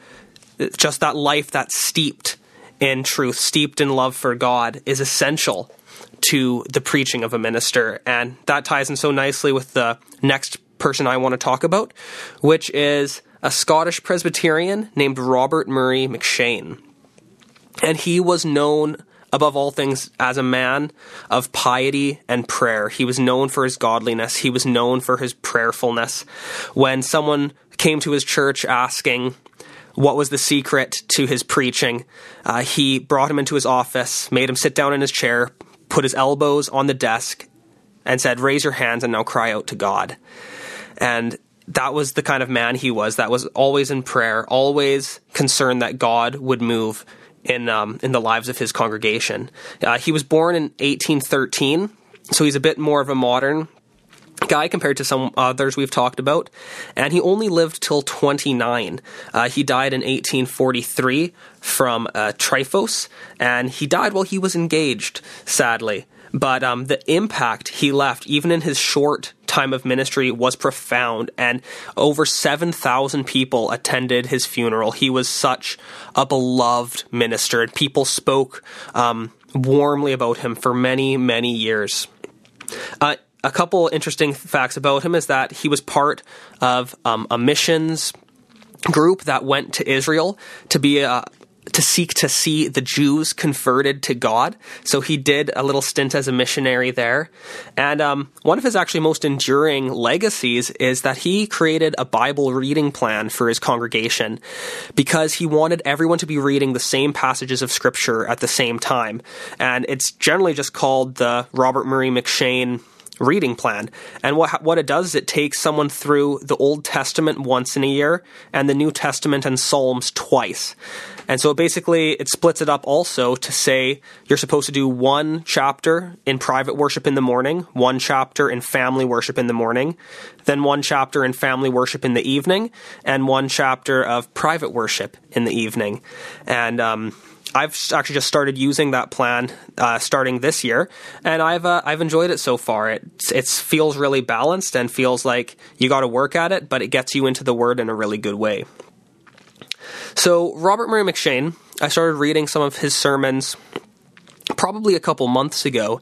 just that life that's steeped in truth, steeped in love for God, is essential to the preaching of a minister. And that ties in so nicely with the next person I want to talk about, which is a Scottish Presbyterian named Robert Murray M'Cheyne. And he was known, above all things, as a man of piety and prayer. He was known for his godliness. He was known for his prayerfulness. When someone came to his church asking what was the secret to his preaching, he brought him into his office, made him sit down in his chair, put his elbows on the desk, and said, "Raise your hands and now cry out to God." And that was the kind of man he was. That was always in prayer, always concerned that God would move in the lives of his congregation. He was born in 1813, so he's a bit more of a modern guy compared to some others we've talked about. And he only lived till 29. He died in 1843 from typhus, and he died while he was engaged, sadly. But the impact he left, even in his short time of ministry, was profound, and over 7,000 people attended his funeral. He was such a beloved minister, and people spoke warmly about him for many, many years. A couple interesting facts about him is that he was part of a missions group that went to Israel to seek to see the Jews converted to God. So he did a little stint as a missionary there. And one of his actually most enduring legacies is that he created a Bible reading plan for his congregation, because he wanted everyone to be reading the same passages of Scripture at the same time. And it's generally just called the Robert Murray M'Cheyne reading plan. And what it does is it takes someone through the Old Testament once in a year and the New Testament and Psalms twice. And so it splits it up also to say you're supposed to do one chapter in private worship in the morning, one chapter in family worship in the morning, then one chapter in family worship in the evening, and one chapter of private worship in the evening. And I've actually just started using that plan starting this year, and I've enjoyed it so far. It feels really balanced and feels like you got to work at it, but it gets you into the Word in a really good way. So Robert Murray M'Cheyne, I started reading some of his sermons probably a couple months ago,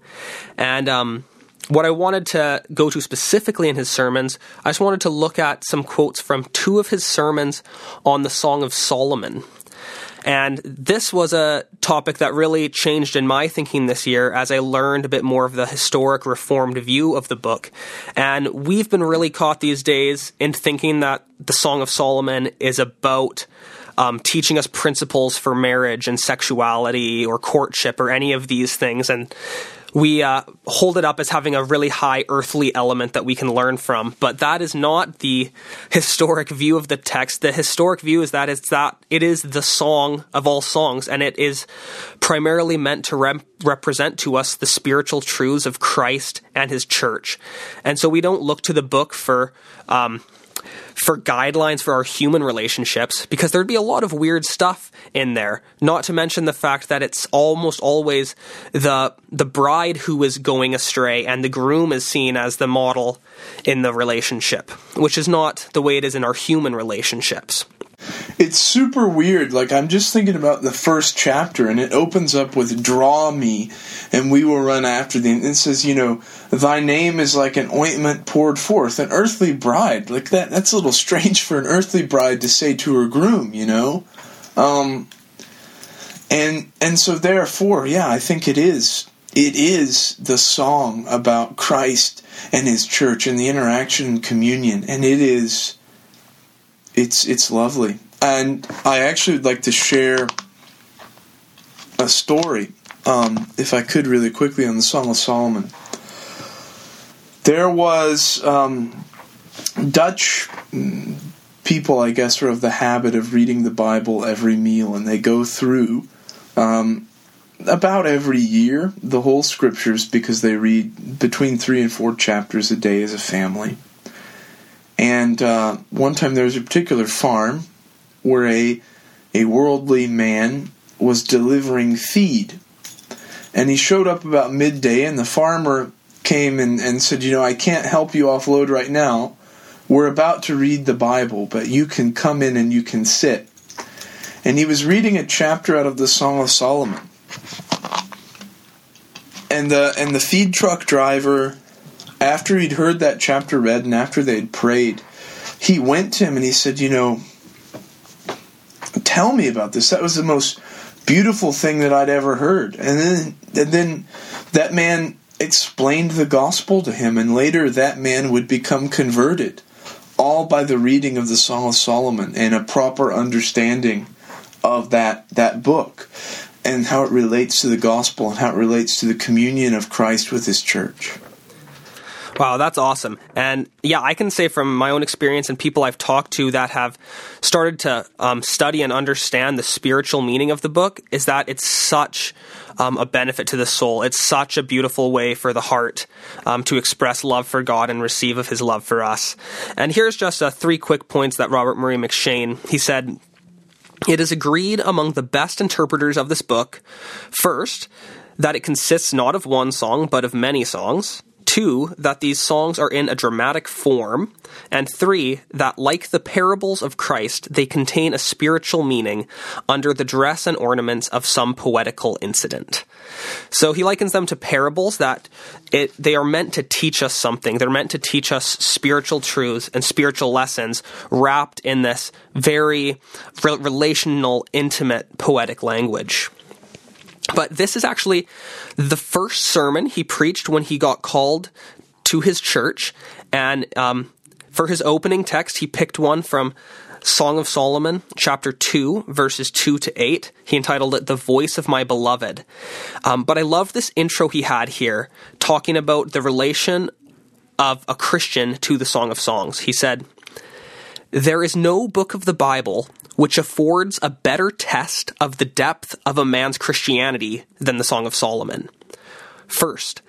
and what I wanted to go to specifically in his sermons, I just wanted to look at some quotes from two of his sermons on the Song of Solomon. And this was a topic that really changed in my thinking this year as I learned a bit more of the historic Reformed view of the book. And we've been really caught these days in thinking that the Song of Solomon is about teaching us principles for marriage and sexuality or courtship or any of these things. And we hold it up as having a really high earthly element that we can learn from. But that is not the historic view of the text. The historic view is that it is the song of all songs, and it is primarily meant to represent to us the spiritual truths of Christ and his church. And so we don't look to the book for guidelines for our human relationships, because there'd be a lot of weird stuff in there, not to mention the fact that it's almost always the bride who is going astray, and the groom is seen as the model in the relationship, which is not the way it is in our human relationships. It's super weird. Like, I'm just thinking about the first chapter, and it opens up with "Draw me, and we will run after thee." And it says, you know, thy name is like an ointment poured forth, an earthly bride. Like, that's a little strange for an earthly bride to say to her groom, you know? And so therefore, yeah, I think it is the song about Christ and his church and the interaction and communion, and it is... It's lovely. And I actually would like to share a story, if I could really quickly, on the Song of Solomon. There was Dutch people, I guess, were of the habit of reading the Bible every meal, and they go through about every year the whole scriptures, because they read between 3 and 4 chapters a day as a family. And one time there was a particular farm where a worldly man was delivering feed. And he showed up about midday, and the farmer came and said, you know, I can't help you offload right now. We're about to read the Bible, but you can come in and you can sit. And he was reading a chapter out of the Song of Solomon. And the feed truck driver... after he'd heard that chapter read and after they'd prayed, he went to him and he said, you know, tell me about this. That was the most beautiful thing that I'd ever heard. And then that man explained the gospel to him, and later that man would become converted, all by the reading of the Song of Solomon and a proper understanding of that book and how it relates to the gospel and how it relates to the communion of Christ with his church. Wow, that's awesome. And yeah, I can say from my own experience and people I've talked to that have started to study and understand the spiritual meaning of the book is that it's such a benefit to the soul. It's such a beautiful way for the heart to express love for God and receive of his love for us. And here's just 3 quick points that Robert Murray M'Cheyne, he said, it is agreed among the best interpreters of this book, first, that it consists not of one song, but of many songs. 2, that these songs are in a dramatic form, and 3, that like the parables of Christ, they contain a spiritual meaning under the dress and ornaments of some poetical incident. So he likens them to parables, that they are meant to teach us something. They're meant to teach us spiritual truths and spiritual lessons wrapped in this very relational, intimate, poetic language. But this is actually the first sermon he preached when he got called to his church, and for his opening text, he picked one from Song of Solomon, chapter 2, verses 2-8. He entitled it, The Voice of My Beloved. But I love this intro he had here, talking about the relation of a Christian to the Song of Songs. He said, there is no book of the Bible which affords a better test of the depth of a man's Christianity than the Song of Solomon. First,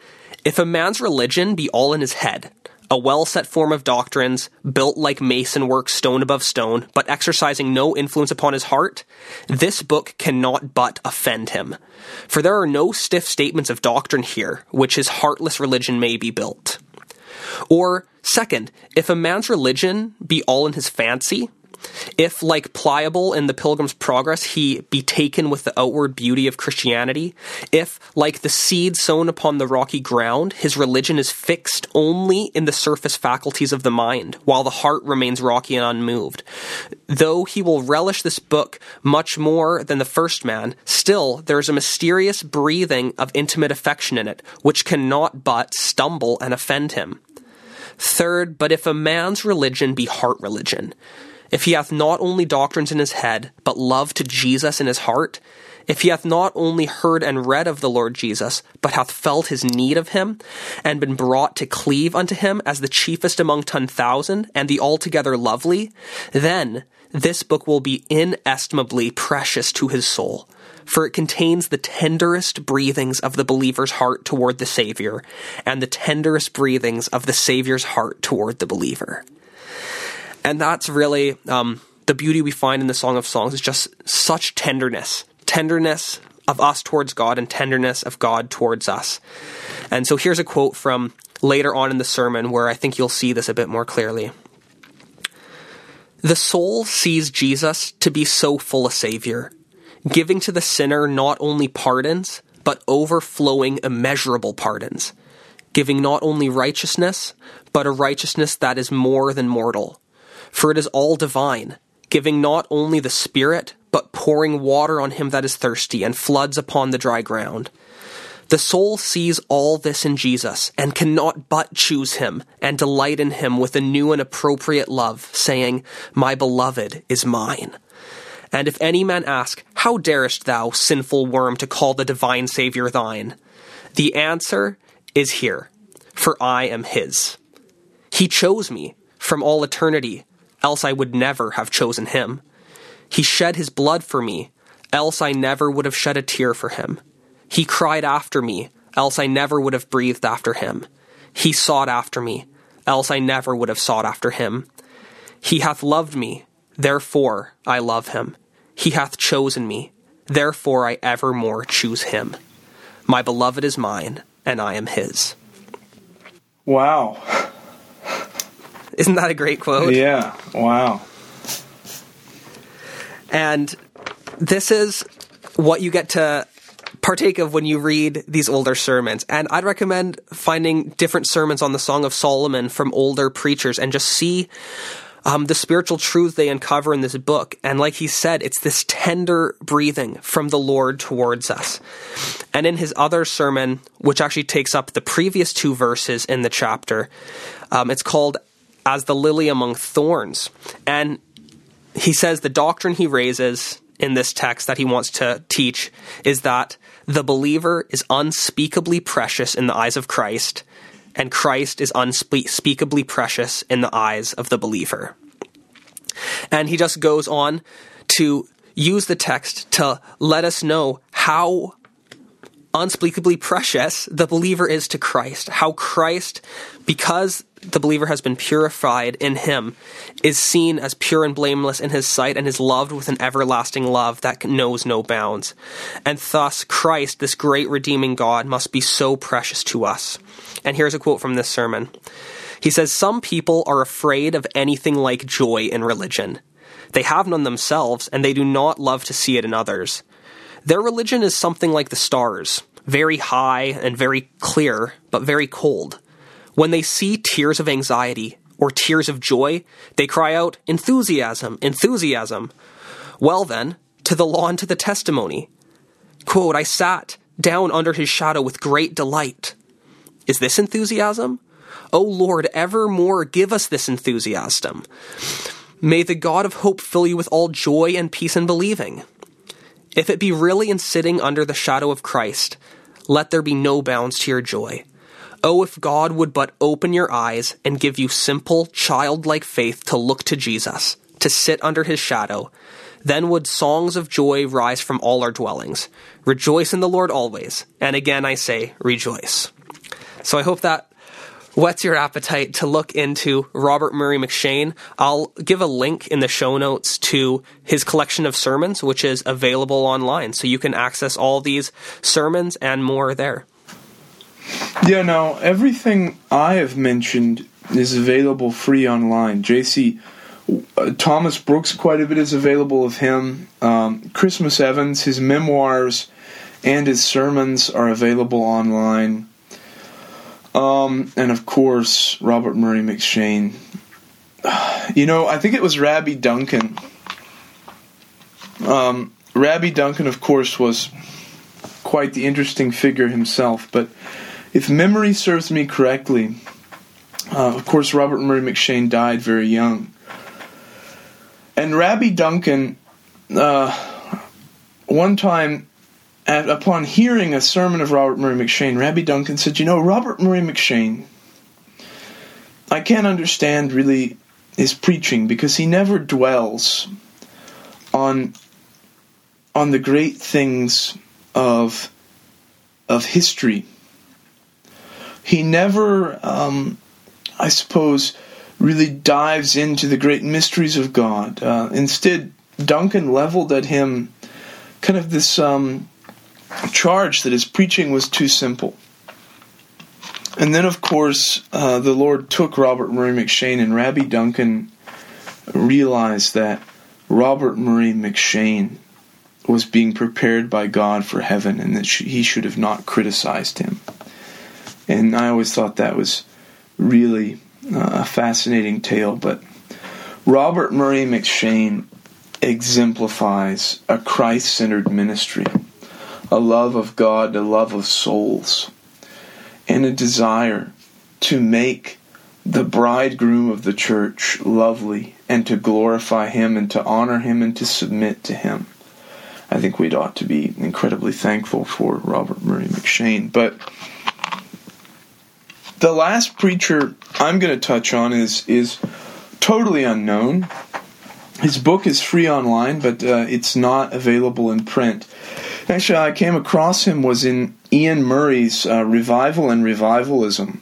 if a man's religion be all in his head, a well-set form of doctrines, built like mason work stone above stone, but exercising no influence upon his heart, this book cannot but offend him. For there are no stiff statements of doctrine here, which his heartless religion may be built. Or, second, if a man's religion be all in his fancy, If, like Pliable in The Pilgrim's Progress, he be taken with the outward beauty of Christianity, if, like the seed sown upon the rocky ground, his religion is fixed only in the surface faculties of the mind, while the heart remains rocky and unmoved, though he will relish this book much more than the first man, still there is a mysterious breathing of intimate affection in it, which cannot but stumble and offend him. Third, but if a man's religion be heart religion, if he hath not only doctrines in his head, but love to Jesus in his heart, if he hath not only heard and read of the Lord Jesus, but hath felt his need of him, and been brought to cleave unto him as the chiefest among 10,000, and the altogether lovely, then this book will be inestimably precious to his soul, for it contains the tenderest breathings of the believer's heart toward the Savior, and the tenderest breathings of the Savior's heart toward the believer. And that's really the beauty we find in the Song of Songs, is just such tenderness. Tenderness of us towards God and tenderness of God towards us. And so here's a quote from later on in the sermon where I think you'll see this a bit more clearly. The soul sees Jesus to be so full a Savior, giving to the sinner not only pardons, but overflowing immeasurable pardons, giving not only righteousness, but a righteousness that is more than mortal. For it is all divine, giving not only the Spirit, but pouring water on him that is thirsty, and floods upon the dry ground. The soul sees all this in Jesus, and cannot but choose him, and delight in him with a new and appropriate love, saying, "My beloved is mine." And if any man ask, "How darest thou, sinful worm, to call the divine Savior thine?" the answer is here, "For I am his. He chose me from all eternity, else I would never have chosen him. He shed his blood for me, else I never would have shed a tear for him. He cried after me, else I never would have breathed after him. He sought after me, else I never would have sought after him. He hath loved me, therefore I love him. He hath chosen me, therefore I evermore choose him. My beloved is mine, and I am his." Wow. Isn't that a great quote? Yeah, wow. And this is what you get to partake of when you read these older sermons. And I'd recommend finding different sermons on the Song of Solomon from older preachers and just see the spiritual truths they uncover in this book. And like he said, it's this tender breathing from the Lord towards us. And in his other sermon, which actually takes up the previous two verses in the chapter, it's called As the Lily Among Thorns. And he says the doctrine he raises in this text that he wants to teach is that the believer is unspeakably precious in the eyes of Christ, and Christ is unspeakably precious in the eyes of the believer. And he just goes on to use the text to let us know how unspeakably precious the believer is to Christ, how Christ, because the believer has been purified in him, is seen as pure and blameless in his sight and is loved with an everlasting love that knows no bounds. And thus Christ, this great redeeming God, must be so precious to us. And here's a quote from this sermon. He says, "Some people are afraid of anything like joy in religion. They have none themselves, and they do not love to see it in others. Their religion is something like the stars, very high and very clear, but very cold. When they see tears of anxiety or tears of joy, they cry out, 'Enthusiasm, enthusiasm.' Well then, to the law and to the testimony. Quote, 'I sat down under his shadow with great delight.' Is this enthusiasm? O Lord, evermore give us this enthusiasm. May the God of hope fill you with all joy and peace in believing. If it be really in sitting under the shadow of Christ, let there be no bounds to your joy. Oh, if God would but open your eyes and give you simple, childlike faith to look to Jesus, to sit under his shadow, then would songs of joy rise from all our dwellings. Rejoice in the Lord always. And again, I say, rejoice." So I hope that whets your appetite to look into Robert Murray M'Cheyne. I'll give a link in the show notes to his collection of sermons, which is available online. So you can access all these sermons and more there. Yeah, now, everything I have mentioned is available free online. J.C., Thomas Brooks, quite a bit is available of him. Christmas Evans, his memoirs and his sermons are available online. And of course, Robert Murray M'Cheyne. You know, I think it was Rabbi Duncan. Rabbi Duncan, of course, was quite the interesting figure himself, but if memory serves me correctly, of course, Robert Murray M'Cheyne died very young. And Rabbi Duncan, one time, upon hearing a sermon of Robert Murray M'Cheyne, Rabbi Duncan said, "You know, Robert Murray M'Cheyne, I can't understand really his preaching because he never dwells on the great things of history. He never, I suppose, really dives into the great mysteries of God. Instead, Duncan leveled at him kind of this charge that his preaching was too simple." And then, of course, the Lord took Robert Murray M'Cheyne, and Rabbi Duncan realized that Robert Murray M'Cheyne was being prepared by God for heaven, and that he should have not criticized him. And I always thought that was really a fascinating tale, but Robert Murray M'Cheyne exemplifies a Christ-centered ministry, a love of God, a love of souls, and a desire to make the bridegroom of the church lovely and to glorify him and to honor him and to submit to him. I think we'd ought to be incredibly thankful for Robert Murray M'Cheyne. But the last preacher I'm going to touch on is totally unknown. His book is free online, but it's not available in print. Actually, I came across him was in Ian Murray's Revival and Revivalism.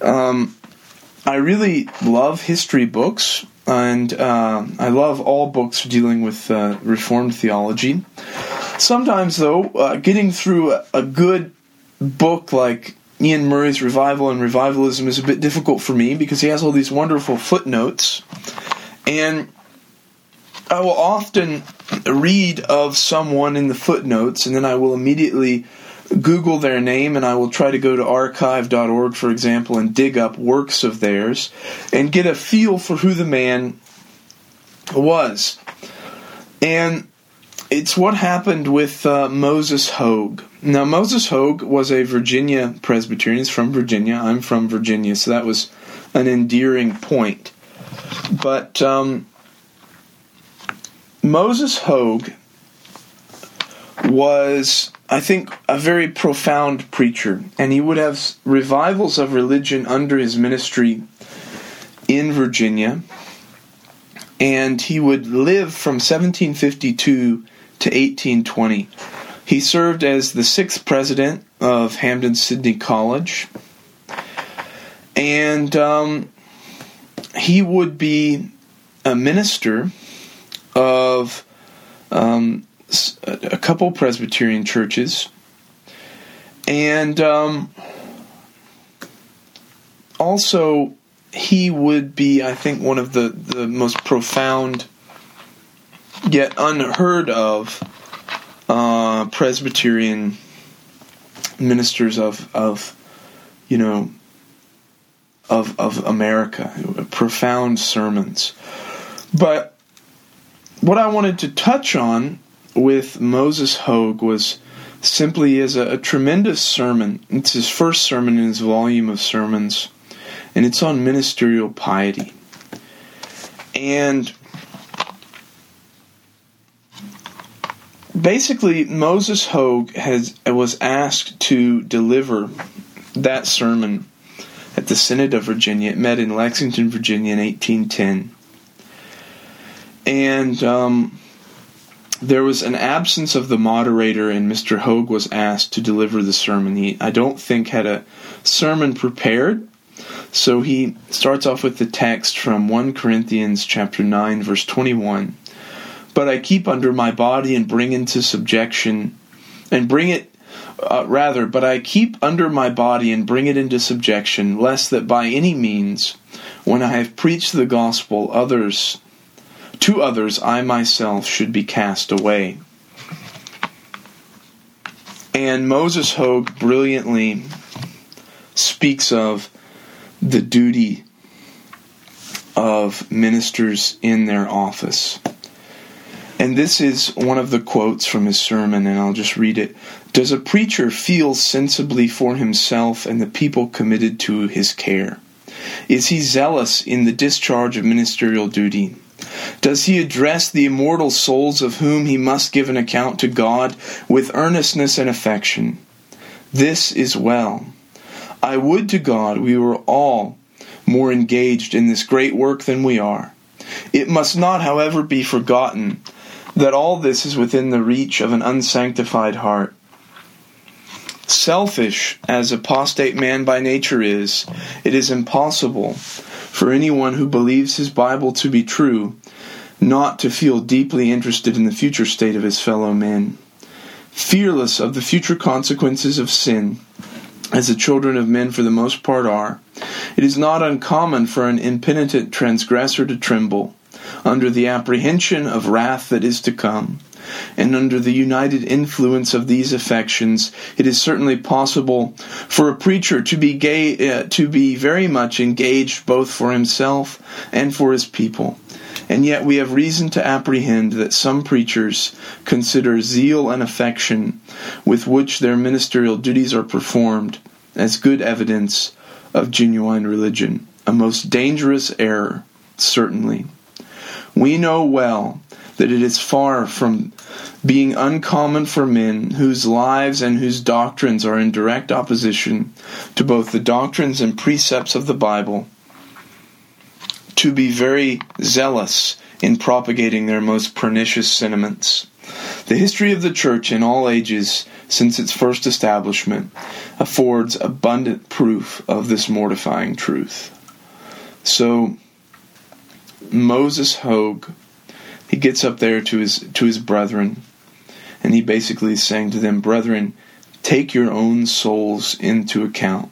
I really love history books, and I love all books dealing with Reformed theology. Sometimes, though, getting through a good book like Ian Murray's Revival and Revivalism is a bit difficult for me because he has all these wonderful footnotes, and I will often read of someone in the footnotes, and then I will immediately Google their name, and I will try to go to archive.org, for example, and dig up works of theirs and get a feel for who the man was. And it's what happened with Moses Hoge. Now, Moses Hoge was a Virginia Presbyterian. He's from Virginia. I'm from Virginia, so that was an endearing point. But Moses Hoge was, I think, a very profound preacher, and he would have revivals of religion under his ministry in Virginia, and he would live from 1752 to 1820. He served as the 6th president of Hampden-Sydney College, and he would be a minister of a couple Presbyterian churches, and also he would be, I think, one of the most profound yet unheard of Presbyterian ministers of America. Profound sermons. But what I wanted to touch on with Moses Hoge was simply as a tremendous sermon. It's his first sermon in his volume of sermons, and it's on ministerial piety. And basically, Moses Hoge was asked to deliver that sermon at the Synod of Virginia. It met in Lexington, Virginia in 1810. And there was an absence of the moderator, and Mr. Hoge was asked to deliver the sermon. He, I don't think, had a sermon prepared, so he starts off with the text from 1 Corinthians chapter 9, verse 21. "But I keep under my body and bring into subjection, and bring it, but I keep under my body and bring it into subjection, lest that by any means, when I have preached the gospel, others to others I myself should be cast away. And Moses Hoge brilliantly speaks of the duty of ministers in their office. And this is one of the quotes from his sermon, and I'll just read it. "Does a preacher feel sensibly for himself and the people committed to his care? Is he zealous in the discharge of ministerial duty? Does he address the immortal souls of whom he must give an account to God with earnestness and affection? This is well. I would to God we were all more engaged in this great work than we are. It must not, however, be forgotten that all this is within the reach of an unsanctified heart. Selfish as apostate man by nature is, it is impossible for anyone who believes his Bible to be true not to feel deeply interested in the future state of his fellow men. Fearless of the future consequences of sin, as the children of men for the most part are, it is not uncommon for an impenitent transgressor to tremble under the apprehension of wrath that is to come, and under the united influence of these affections, it is certainly possible for a preacher to be very much engaged both for himself and for his people. And yet we have reason to apprehend that some preachers consider zeal and affection with which their ministerial duties are performed as good evidence of genuine religion, a most dangerous error, certainly. We know well that it is far from being uncommon for men whose lives and whose doctrines are in direct opposition to both the doctrines and precepts of the Bible to be very zealous in propagating their most pernicious sentiments. The history of the Church in all ages since its first establishment affords abundant proof of this mortifying truth." So Moses Hoge, he gets up there to his brethren, and he basically is saying to them, "Brethren, take your own souls into account.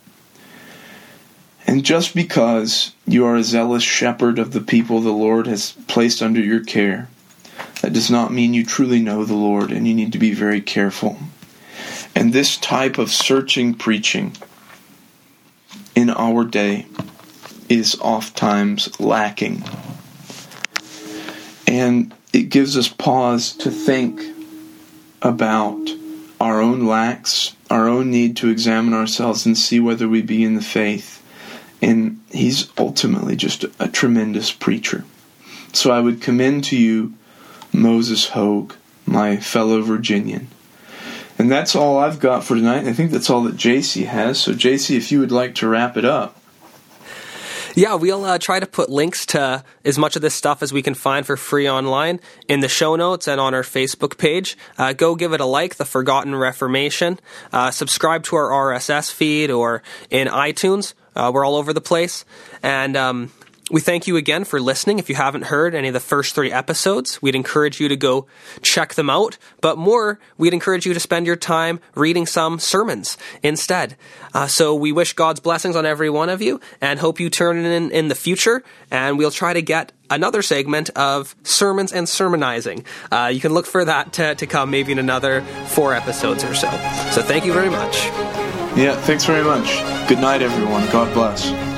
And just because you are a zealous shepherd of the people the Lord has placed under your care, that does not mean you truly know the Lord, and you need to be very careful." And this type of searching preaching in our day is oftentimes lacking. And it gives us pause to think about our own lacks, our own need to examine ourselves and see whether we be in the faith. And he's ultimately just a tremendous preacher. So I would commend to you Moses Hoge, my fellow Virginian. And that's all I've got for tonight. I think that's all that J.C. has. So J.C., if you would like to wrap it up. Yeah, we'll try to put links to as much of this stuff as we can find for free online in the show notes and on our Facebook page. Go give it a like, The Forgotten Reformation. Subscribe to our RSS feed or in iTunes. We're all over the place. And we thank you again for listening. If you haven't heard any of the first three episodes, we'd encourage you to go check them out. But more, we'd encourage you to spend your time reading some sermons instead. So we wish God's blessings on every one of you and hope you turn in the future. And we'll try to get another segment of sermons and sermonizing. You can look for that to come maybe in another 4 episodes or so. So thank you very much. Yeah, thanks very much. Good night, everyone. God bless.